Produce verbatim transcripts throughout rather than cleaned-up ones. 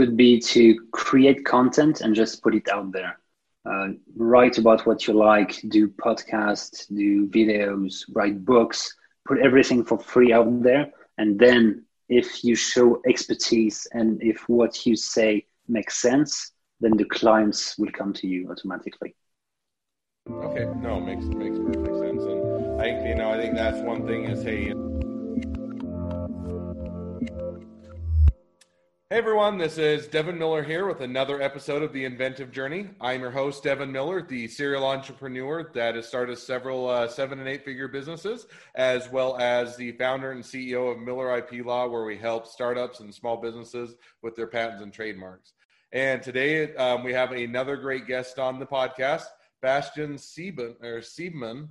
would be to create content and just put it out there. Uh, write about what you like, do podcasts, do videos, write books, put everything for free out there. And then if you show expertise and if what you say makes sense, then the clients will come to you automatically. Okay, no, makes makes perfect sense. And I think, you know, I think that's one thing is, hey, Hey everyone, this is Devin Miller here with another episode of The Inventive Journey. I'm your host, Devin Miller, the serial entrepreneur that has started several uh, seven and eight figure businesses, as well as the founder and C E O of Miller I P Law, where we help startups and small businesses with their patents and trademarks. And today um, we have another great guest on the podcast, Bastien Siebman, or Siebman.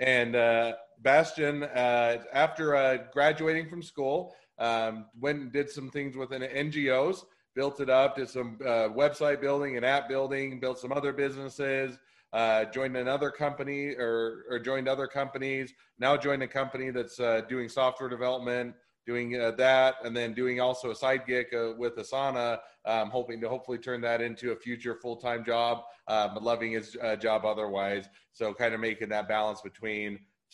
And uh, Bastien, uh, after uh, graduating from school, Um, went and did some things within N G Os, built it up, did some uh, website building and app building, built some other businesses, uh, joined another company or, or joined other companies, now joined a company that's uh, doing software development, doing uh, that, and then doing also a side gig uh, with Asana, um, hoping to hopefully turn that into a future full-time job, uh, but loving his uh, job otherwise. So kind of making that balance between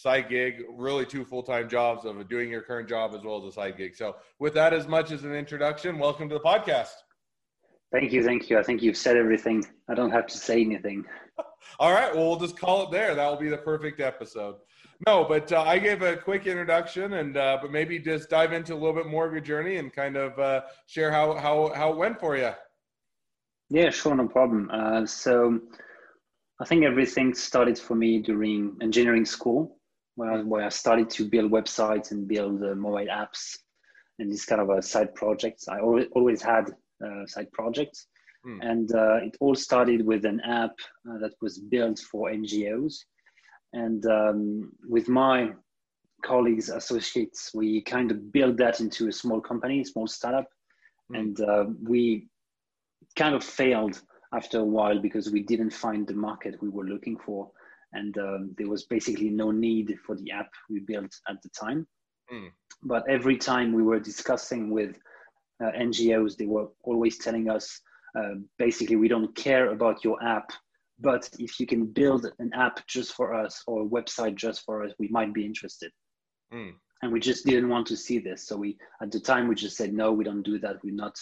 side gig, really two full-time jobs of doing your current job as well as a side gig. So with that as much as an introduction, welcome to the podcast. Thank you. Thank you. I think you've said everything. I don't have to say anything. All right. Well, we'll just call it there. That will be the perfect episode. No, but uh, I gave a quick introduction and, uh, but maybe just dive into a little bit more of your journey and kind of uh, share how, how, how it went for you. Yeah, sure. No problem. Uh, so I think everything started for me during engineering school, where I started to build websites and build uh, mobile apps and this kind of a side project. I always, always had uh, side projects. Mm. And uh, it all started with an app uh, that was built for N G Os. And um, with my colleagues, associates, we kind of built that into a small company, small startup. Mm. And uh, we kind of failed after a while because we didn't find the market we were looking for. And um, there was basically no need for the app we built at the time. Mm. But every time we were discussing with uh, N G Os, they were always telling us, uh, basically, we don't care about your app, but if you can build an app just for us or a website just for us, we might be interested. Mm. And we just didn't want to see this. So we, at the time, we just said, no, we don't do that. We're not,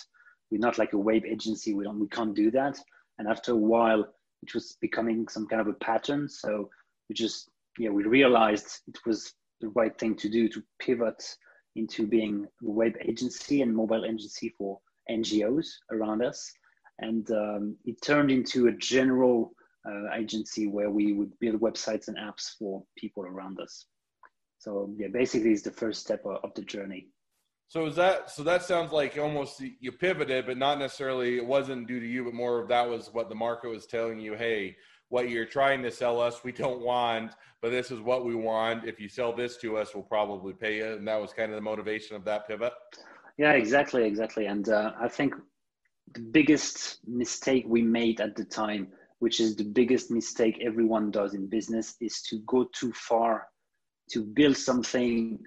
we're not like a web agency. We don't, we can't do that. And after a while, it was becoming some kind of a pattern. So we just, yeah, we realized it was the right thing to do to pivot into being a web agency and mobile agency for N G Os around us. And um, it turned into a general uh, agency where we would build websites and apps for people around us. So yeah, basically it's the first step of the journey. So is that, so that sounds like almost you pivoted, but not necessarily, it wasn't due to you, but more of that was what the market was telling you, hey, what you're trying to sell us, we don't want, but this is what we want. If you sell this to us, we'll probably pay you. And that was kind of the motivation of that pivot. Yeah, exactly. Exactly. And uh, I think the biggest mistake we made at the time, which is the biggest mistake everyone does in business, is to go too far, to build something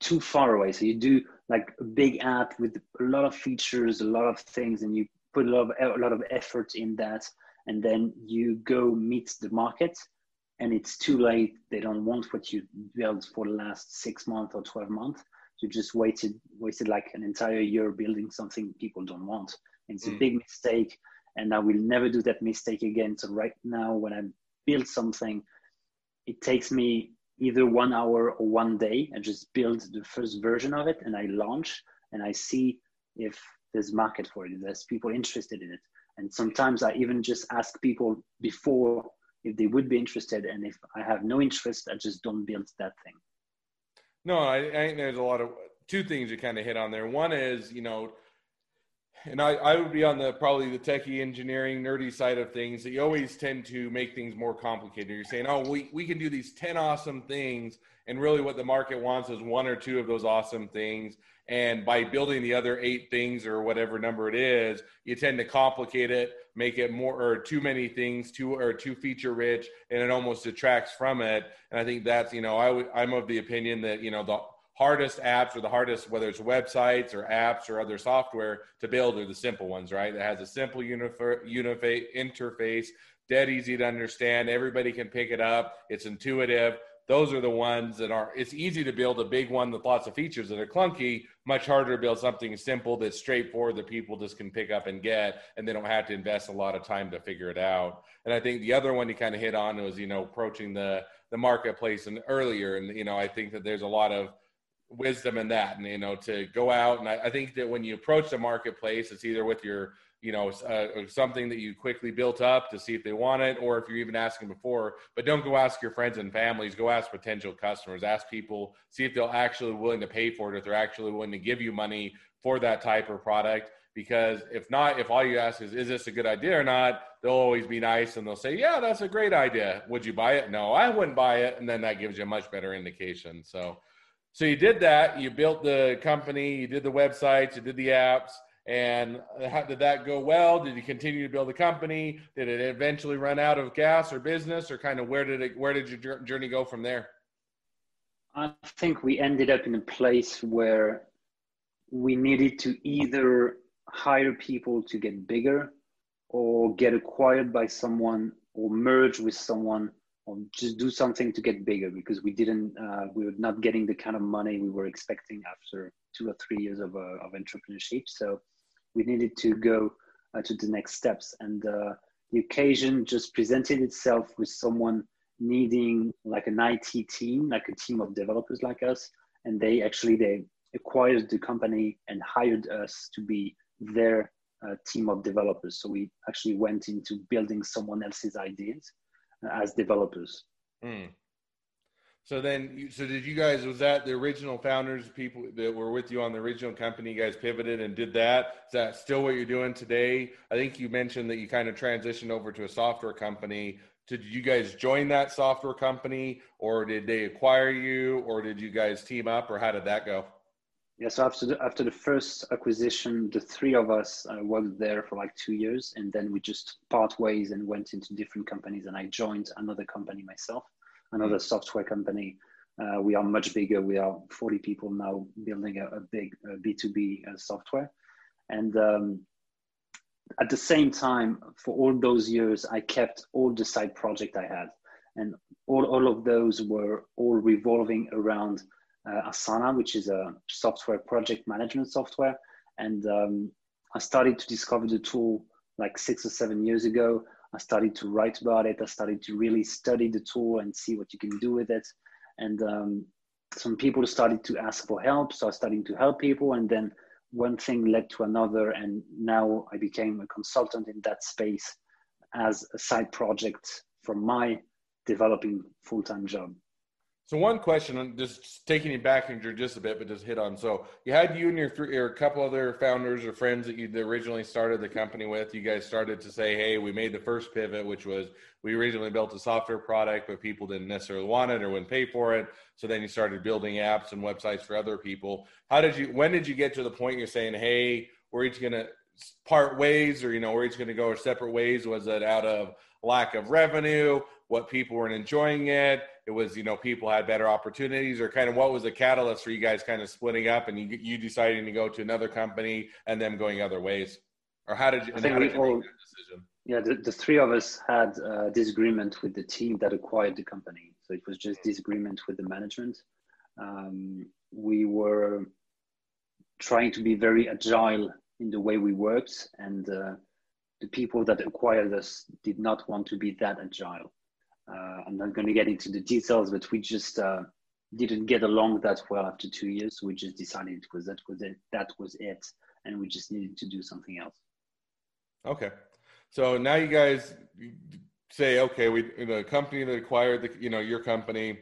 too far away. So you do like a big app with a lot of features, a lot of things, and you put a lot of, a lot of effort in that. And then you go meet the market and it's too late. They don't want what you built for the last six months or twelve months. You just waited, wasted like an entire year building something people don't want. And it's mm. a big mistake. And I will never do that mistake again. So right now, when I build something, it takes me either one hour or one day. I just build the first version of it and I launch and I see if there's market for it, if there's people interested in it. And sometimes I even just ask people before if they would be interested. And if I have no interest, I just don't build that thing. No, I, I think there's a lot of two things you kind of hit on there. One is, you know, and I, I would be on the probably the techie engineering nerdy side of things that you always tend to make things more complicated. You're saying, oh, we, we can do these ten awesome things. And really what the market wants is one or two of those awesome things. And by building the other eight things or whatever number it is, you tend to complicate it, make it more or too many things too or too feature rich. And it almost detracts from it. And I think that's, you know, I w- I'm of the opinion that, you know, the hardest apps or the hardest, whether it's websites or apps or other software to build, are the simple ones, right? That has a simple unifer- unifa- interface, dead easy to understand. Everybody can pick it up. It's intuitive. Those are the ones that are, it's easy to build a big one with lots of features that are clunky, much harder to build something simple that's straightforward that people just can pick up and get, and they don't have to invest a lot of time to figure it out. And I think the other one you kind of hit on was, you know, approaching the, the marketplace and earlier. And, you know, I think that there's a lot of wisdom in that, and you know, to go out. And I, I think that when you approach the marketplace, it's either with your, you know, uh, something that you quickly built up to see if they want it, or if you're even asking before. But don't go ask your friends and families. Go ask potential customers. Ask people. See if they'll actually willing to pay for it. If they're actually willing to give you money for that type of product. Because if not, if all you ask is, is this a good idea or not, they'll always be nice and they'll say, yeah, that's a great idea. Would you buy it? No, I wouldn't buy it. And then that gives you a much better indication. So. So you did that, you built the company, you did the websites, you did the apps, and how did that go well? Did you continue to build the company? Did it eventually run out of gas or business, or kind of where did it, where did your journey go from there? I think we ended up in a place where we needed to either hire people to get bigger or get acquired by someone or merge with someone, or just do something to get bigger, because we didn't, uh, we were not getting the kind of money we were expecting after two or three years of, uh, of entrepreneurship. So we needed to go uh, to the next steps. And uh, the occasion just presented itself with someone needing like an I T team, like a team of developers like us. And they actually, they acquired the company and hired us to be their uh, team of developers. So we actually went into building someone else's ideas as developers. Mm. So then, so did you guys, was that the original founders, people that were with you on the original company, you guys pivoted and did that? Is that still what you're doing today? I think you mentioned that you kind of transitioned over to a software company. Did you guys join that software company, or did they acquire you, or did you guys team up, or how did that go? Yeah, so after the, after the first acquisition, the three of us uh, worked there for like two years, and then we just part ways and went into different companies. And I joined another company myself, another mm-hmm. software company. Uh, we are much bigger. We are forty people now, building a, a big uh, B two B uh, software. And um, at the same time, for all those years, I kept all the side projects I had, and all all of those were all revolving around Uh, Asana, which is a software project management software. And um, I started to discover the tool like six or seven years ago. I started to write about it. I started to really study the tool and see what you can do with it. And um, some people started to ask for help. So I started to help people. And then one thing led to another. And now I became a consultant in that space as a side project from my developing full-time job. So one question, just taking you back just a bit, but just hit on. So you had you and your three, or a couple other founders or friends that you originally started the company with. You guys started to say, hey, we made the first pivot, which was we originally built a software product, but people didn't necessarily want it or wouldn't pay for it. So then you started building apps and websites for other people. How did you, when did you get to the point you're saying, hey, we're each going to part ways, or, you know, we're each going to go our separate ways? Was it out of lack of revenue? What people weren't enjoying it? It was, you know, people had better opportunities, or kind of what was the catalyst for you guys kind of splitting up and you, you deciding to go to another company and them going other ways? Or how did you, I think how we did you all, make that decision? Yeah, the, the three of us had a disagreement with the team that acquired the company. So it was just disagreement with the management. Um, we were trying to be very agile in the way we worked, and uh, the people that acquired us did not want to be that agile. Uh, I'm not going to get into the details, but we just uh, didn't get along that well after two years. So we just decided it was that was it, that was it, and we just needed to do something else. Okay, so now you guys say, okay, we the company that acquired the, you know, your company,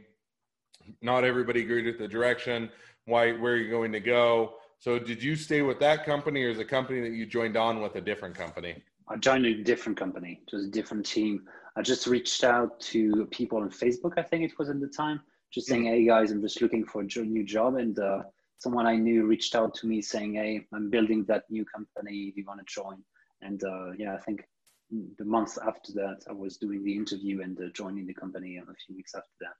not everybody agreed with the direction. Why? Where are you going to go? So did you stay with that company, or is the company that you joined on with a different company? I joined a different company. It was a different team. I just reached out to people on Facebook, I think it was at the time, just saying, hey guys, I'm just looking for a new job. And uh, someone I knew reached out to me saying, hey, I'm building that new company. Do you want to join? And uh, yeah, I think the month after that, I was doing the interview and uh, joining the company a few weeks after that.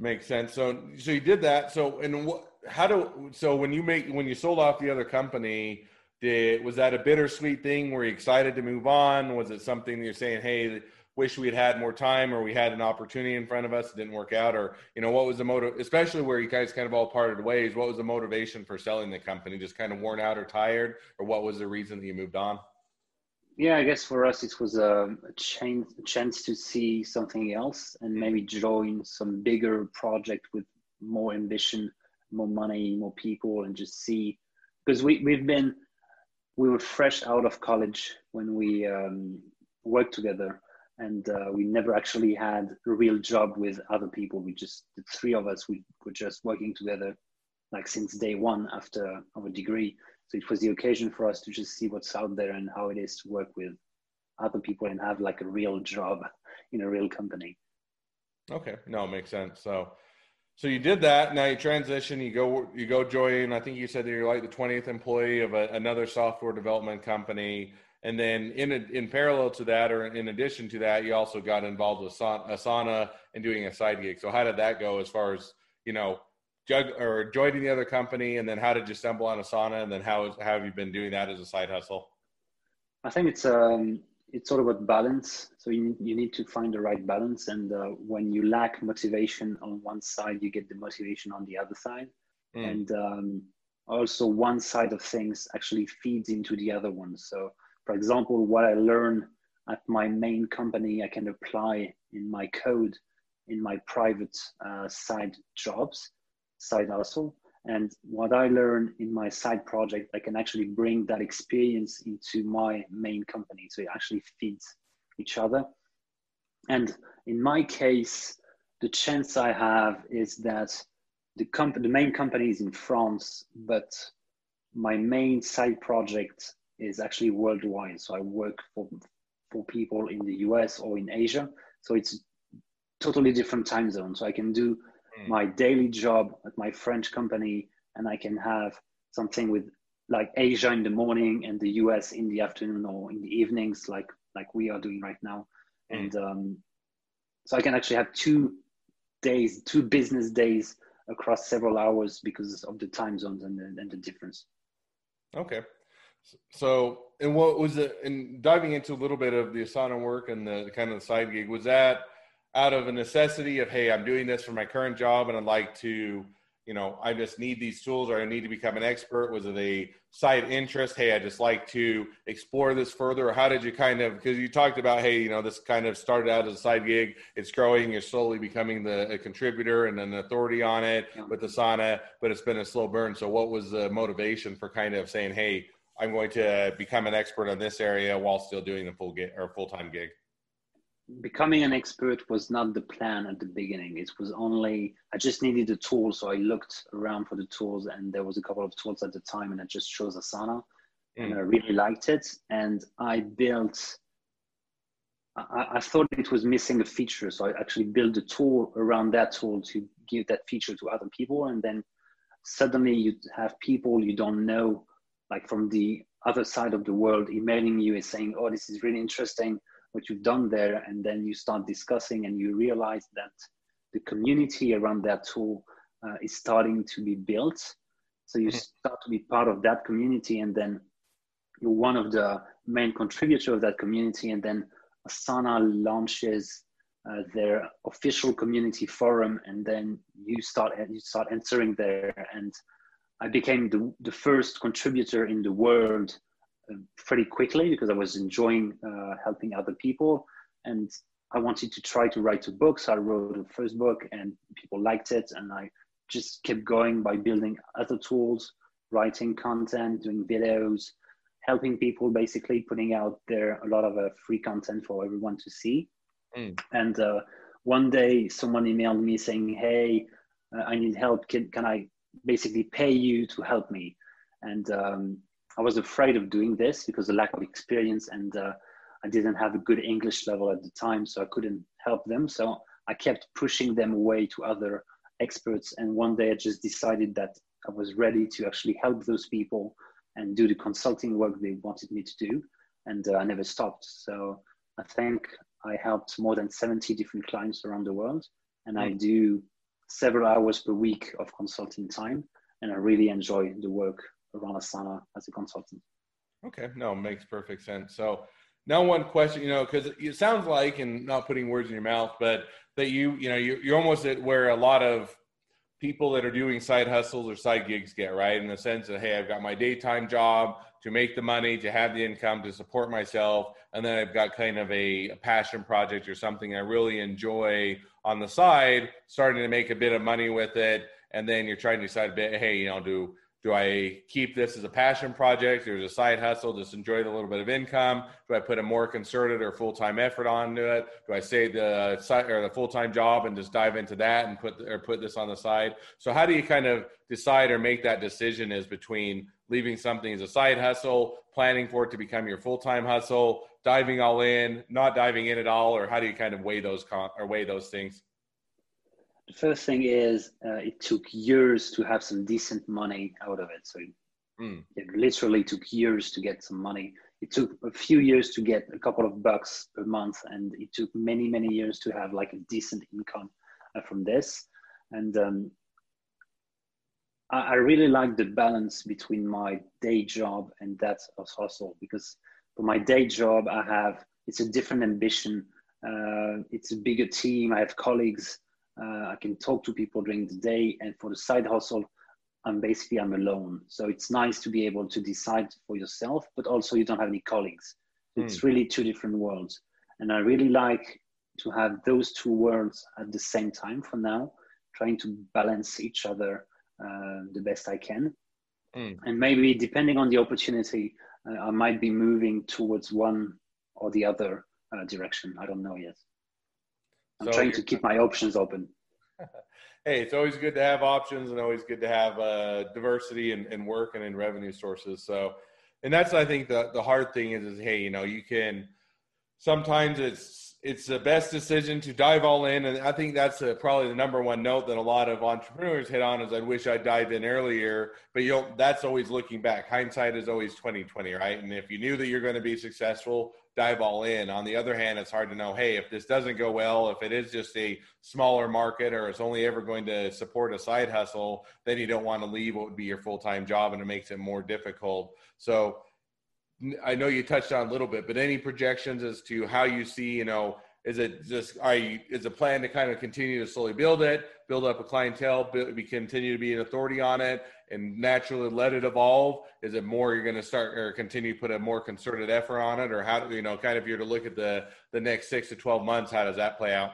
Makes sense. So, so you did that. So, and what, how do, so when you make, when you sold off the other company, did, was that a bittersweet thing? Were you excited to move on? Was it something that you're saying, hey, wish we had had more time, or we had an opportunity in front of us, it didn't work out? Or, you know, what was the motive, especially where you guys kind of all parted ways, what was the motivation for selling the company? Just kind of worn out or tired, or what was the reason that you moved on? Yeah, I guess for us, it was a, a, chance, a chance to see something else and maybe join some bigger project with more ambition, more money, more people, and just see, because we, we've been, we were fresh out of college when we um, worked together, and uh, we never actually had a real job with other people. We just, the three of us, we were just working together like since day one after our degree. So it was the occasion for us to just see what's out there and how it is to work with other people and have like a real job in a real company. Okay. No, it makes sense. So, so you did that. Now you transition, you go, you go join, I think you said that you're like the twentieth employee of a, another software development company. And then in, a, in parallel to that, or in addition to that, you also got involved with Asana and doing a side gig. So how did that go as far as, you know, Jug, or joining the other company, and then how did you stumble on Asana, and then how, how have you been doing that as a side hustle? I think it's um it's all about balance. So you you need to find the right balance, and uh, when you lack motivation on one side, you get the motivation on the other side, mm. and um, also one side of things actually feeds into the other one. So for example, what I learn at my main company, I can apply in my code in my private uh, side jobs. side hustle, and what I learn in my side project, I can actually bring that experience into my main company. So it actually feeds each other. And in my case, the chance I have is that the company, the main company is in France, but my main side project is actually worldwide. So I work for, for people in the U S or in Asia. So it's a totally different time zone. So I can do my daily job at my French company, and I can have something with like Asia in the morning and the U S in the afternoon or in the evenings, like like we are doing right now. Mm. And um, so I can actually have two days, two business days across several hours because of the time zones and the, and the difference. Okay. So, and what was it, and diving into a little bit of the Asana work and the kind of the side gig, was that out of a necessity of, hey, I'm doing this for my current job and I'd like to, you know, I just need these tools, or I need to become an expert? Was it a side interest? Hey, I just like to explore this further. Or how did you kind of, because you talked about, hey, you know, this kind of started out as a side gig, it's growing, you're slowly becoming the a contributor and an authority on it with Asana, but it's been a slow burn. So what was the motivation for kind of saying, hey, I'm going to become an expert on this area while still doing the full gig or full-time gig? Becoming an expert was not the plan at the beginning. It was only, I just needed a tool. So I looked around for the tools, and there was a couple of tools at the time, and I just chose Asana, mm. and I really liked it. And I built, I, I thought it was missing a feature. So I actually built a tool around that tool to give that feature to other people. And then suddenly you have people you don't know, like from the other side of the world, emailing you and saying, oh, this is really interesting what you've done there. And then you start discussing, and you realize that the community around that tool uh, is starting to be built. So you start to be part of that community, and then you're one of the main contributors of that community. And then Asana launches uh, their official community forum, and then you start you start entering there. And I became the, the first contributor in the world pretty quickly, because I was enjoying uh, helping other people, and I wanted to try to write a book. So I wrote the first book, and people liked it, and I just kept going by building other tools, writing content, doing videos, helping people, basically putting out there a lot of uh, free content for everyone to see. Mm. And uh, one day someone emailed me saying, hey, uh, I need help, can, can I basically pay you to help me? And um, I was afraid of doing this because of lack of experience, and uh, I didn't have a good English level at the time, so I couldn't help them. So I kept pushing them away to other experts. And one day I just decided that I was ready to actually help those people and do the consulting work they wanted me to do. And uh, I never stopped. So I think I helped more than seventy different clients around the world. And mm. I do several hours per week of consulting time, and I really enjoy the work around Asana as a consultant. Okay, no, makes perfect sense. So now one question, you know, because it sounds like, and not putting words in your mouth, but that you, you know, you're, you're almost at where a lot of people that are doing side hustles or side gigs get, right? In the sense that, hey, I've got my daytime job to make the money, to have the income, to support myself. And then I've got kind of a, a passion project or something I really enjoy on the side, starting to make a bit of money with it. And then you're trying to decide a bit, hey, you know, do do I keep this as a passion project? There's a side hustle, just enjoy the little bit of income. Do I put a more concerted or full-time effort onto it? Do I save the side or the full-time job and just dive into that and put or put this on the side? So how do you kind of decide or make that decision is between leaving something as a side hustle, planning for it to become your full-time hustle, diving all in, not diving in at all, or how do you kind of weigh those con- or weigh those things? The first thing is uh, it took years to have some decent money out of it. So mm. it literally took years to get some money. It took a few years to get a couple of bucks per month. And it took many, many years to have like a decent income uh, from this. And um, I, I really like the balance between my day job and that of hustle, because for my day job, I have, it's a different ambition. Uh, it's a bigger team. I have colleagues. Uh, I can talk to people during the day, and for the side hustle, I'm basically, I'm alone. So it's nice to be able to decide for yourself, but also you don't have any colleagues. Mm. It's really two different worlds. And I really like to have those two worlds at the same time for now, trying to balance each other uh, the best I can. Mm. And maybe depending on the opportunity, uh, I might be moving towards one or the other uh, direction. I don't know yet. I'm so trying to keep my options open. Hey, it's always good to have options, and always good to have uh, diversity in, in work and in revenue sources. So, and that's, I think, the, the hard thing is, is, hey, you know, you can, sometimes it's, it's the best decision to dive all in. And I think that's a, probably the number one note that a lot of entrepreneurs hit on is I wish I'd dive in earlier, but you know, that's always looking back. Hindsight is always twenty twenty, right? And if you knew that you're going to be successful, dive all in. On the other hand, it's hard to know, hey, if this doesn't go well, if it is just a smaller market or it's only ever going to support a side hustle, then you don't want to leave what would be your full-time job, and it makes it more difficult. So I know you touched on a little bit, but any projections as to how you see, you know, is it just, are you, is the plan to kind of continue to slowly build it, build up a clientele, we continue to be an authority on it and naturally let it evolve? Is it more you're going to start or continue to put a more concerted effort on it? Or how do you know, kind of if you're to look at the, the next six to twelve months, how does that play out?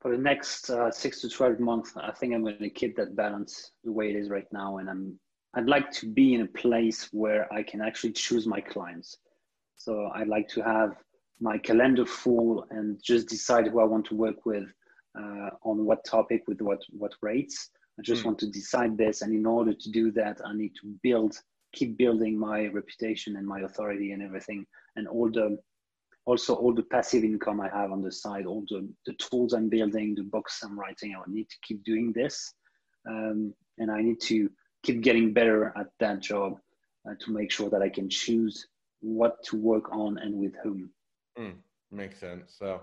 For the next uh, six to twelve months, I think I'm going to keep that balance the way it is right now. And I'm, I'd like to be in a place where I can actually choose my clients. So I'd like to have my calendar full and just decide who I want to work with, uh, on what topic, with what, what rates. I just mm. want to decide this. And in order to do that, I need to build, keep building my reputation and my authority and everything. And all the, also all the passive income I have on the side, all the, the tools I'm building, the books I'm writing, I need to keep doing this. Um, and I need to keep getting better at that job uh, to make sure that I can choose what to work on and with whom. Mm, makes sense. So,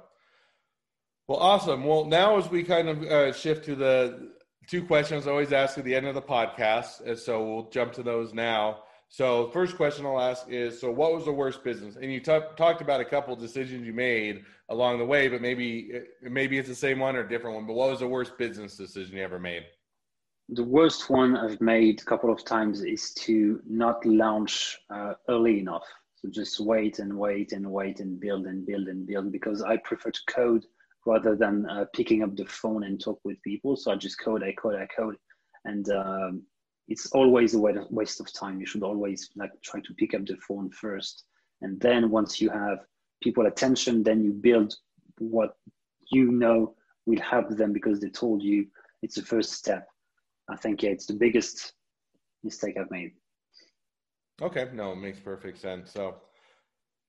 well, awesome. Well, now as we kind of uh, shift to the two questions I always ask at the end of the podcast, and so we'll jump to those now. So first question I'll ask is, so what was the worst business? And you t- talked about a couple of decisions you made along the way, but maybe maybe it's the same one or a different one, but what was the worst business decision you ever made? The worst one I've made a couple of times is to not launch uh, early enough. So just wait and wait and wait and build and build and build, because I prefer to code rather than uh, picking up the phone and talk with people. So I just code, I code, I code. And um, it's always a waste of time. You should always like try to pick up the phone first. And then once you have people's attention, then you build what you know will help them because they told you. It's the first step. I think, yeah, it's the biggest mistake I've made. Okay. No, it makes perfect sense. So,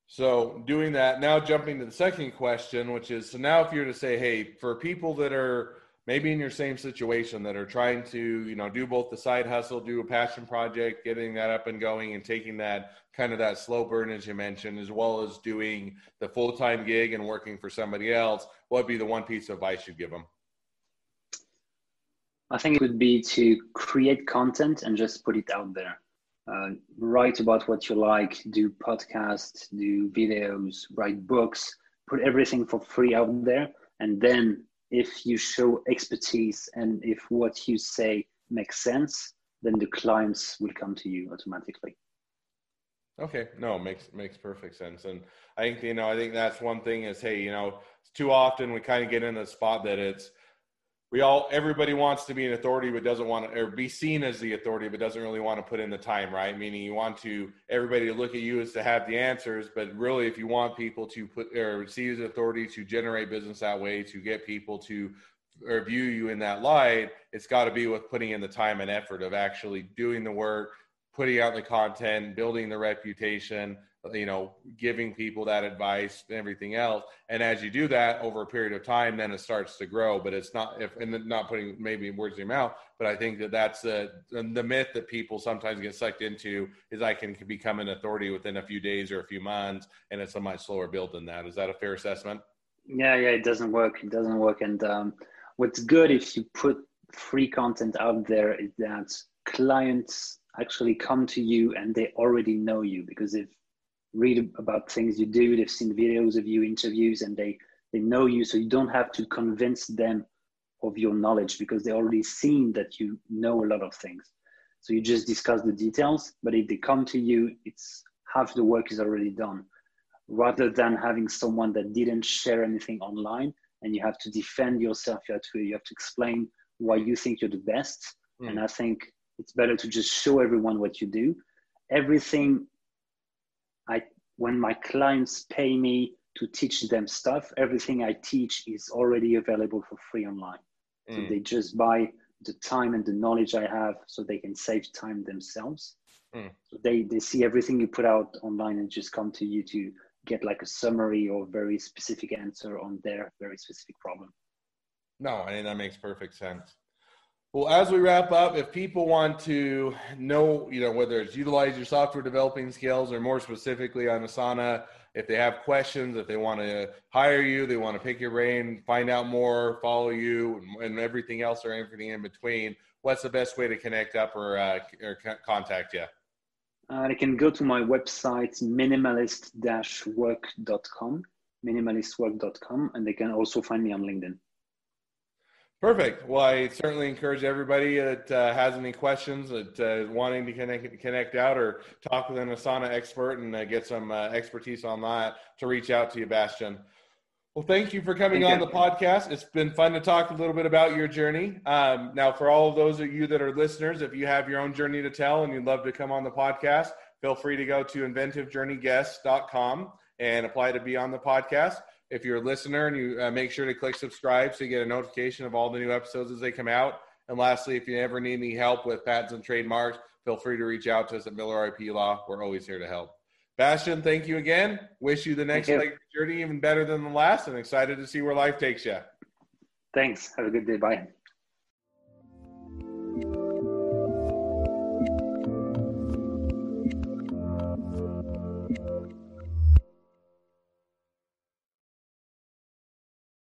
so doing that, now jumping to the second question, which is, so now if you're to say, hey, for people that are maybe in your same situation that are trying to, you know, do both the side hustle, do a passion project, getting that up and going and taking that kind of that slow burn, as you mentioned, as well as doing the full-time gig and working for somebody else, what would be the one piece of advice you'd give them? I think it would be to create content and just put it out there. Uh, write about what you like, do podcasts, do videos, write books, put everything for free out there. And then if you show expertise and if what you say makes sense, then the clients will come to you automatically. Okay. No, makes, makes perfect sense. And I think, you know, I think that's one thing is, hey, you know, too often we kind of get in a spot that it's, we all, everybody wants to be an authority, but doesn't want to, or be seen as the authority, but doesn't really want to put in the time, right? Meaning you want to, everybody to look at you as to have the answers, but really if you want people to put, or see as authority to generate business that way, to get people to, or view you in that light, it's got to be with putting in the time and effort of actually doing the work, putting out the content, building the reputation, you know, giving people that advice and everything else. And as you do that over a period of time, then it starts to grow, but it's not if, and not putting maybe words in your mouth, but I think that that's a, the myth that people sometimes get sucked into is I can become an authority within a few days or a few months. And it's a much slower build than that. Is that a fair assessment? Yeah. Yeah. It doesn't work. It doesn't work. And um, what's good if you put free content out there is that clients actually come to you and they already know you because they've read about things you do, they've seen videos of you, interviews, and they, they know you. So you don't have to convince them of your knowledge because they already seen that you know a lot of things. So you just discuss the details, but if they come to you, it's half the work is already done rather than having someone that didn't share anything online and you have to defend yourself. You have to, you have to explain why you think you're the best. Mm. And I think it's better to just show everyone what you do. Everything I, when my clients pay me to teach them stuff, everything I teach is already available for free online. So mm. they just buy the time and the knowledge I have so they can save time themselves. Mm. So they, they see everything you put out online and just come to you to get like a summary or very specific answer on their very specific problem. No, I mean, that makes perfect sense. Well, as we wrap up, if people want to know, you know, whether it's utilize your software developing skills or more specifically on Asana, if they have questions, if they want to hire you, they want to pick your brain, find out more, follow you and everything else or everything in between, what's the best way to connect up or, uh, or contact you? Uh, they can go to my website, minimalist dash work dot com, minimalist work dot com, and they can also find me on LinkedIn. Perfect. Well, I certainly encourage everybody that uh, has any questions, that uh, wanting to connect, connect out or talk with an Asana expert and uh, get some uh, expertise on that to reach out to you, Bastien. Well, thank you for coming thank on you. the podcast. It's been fun to talk a little bit about your journey. Um, now, for all of those of you that are listeners, if you have your own journey to tell and you'd love to come on the podcast, feel free to go to inventive journey guest dot com and apply to be on the podcast. If you're a listener, and you uh, make sure to click subscribe so you get a notification of all the new episodes as they come out. And lastly, if you ever need any help with patents and trademarks, feel free to reach out to us at Miller I P Law. We're always here to help. Bastien, thank you again. Wish you the next leg of your journey even better than the last, and excited to see where life takes you. Thanks. Have a good day. Bye.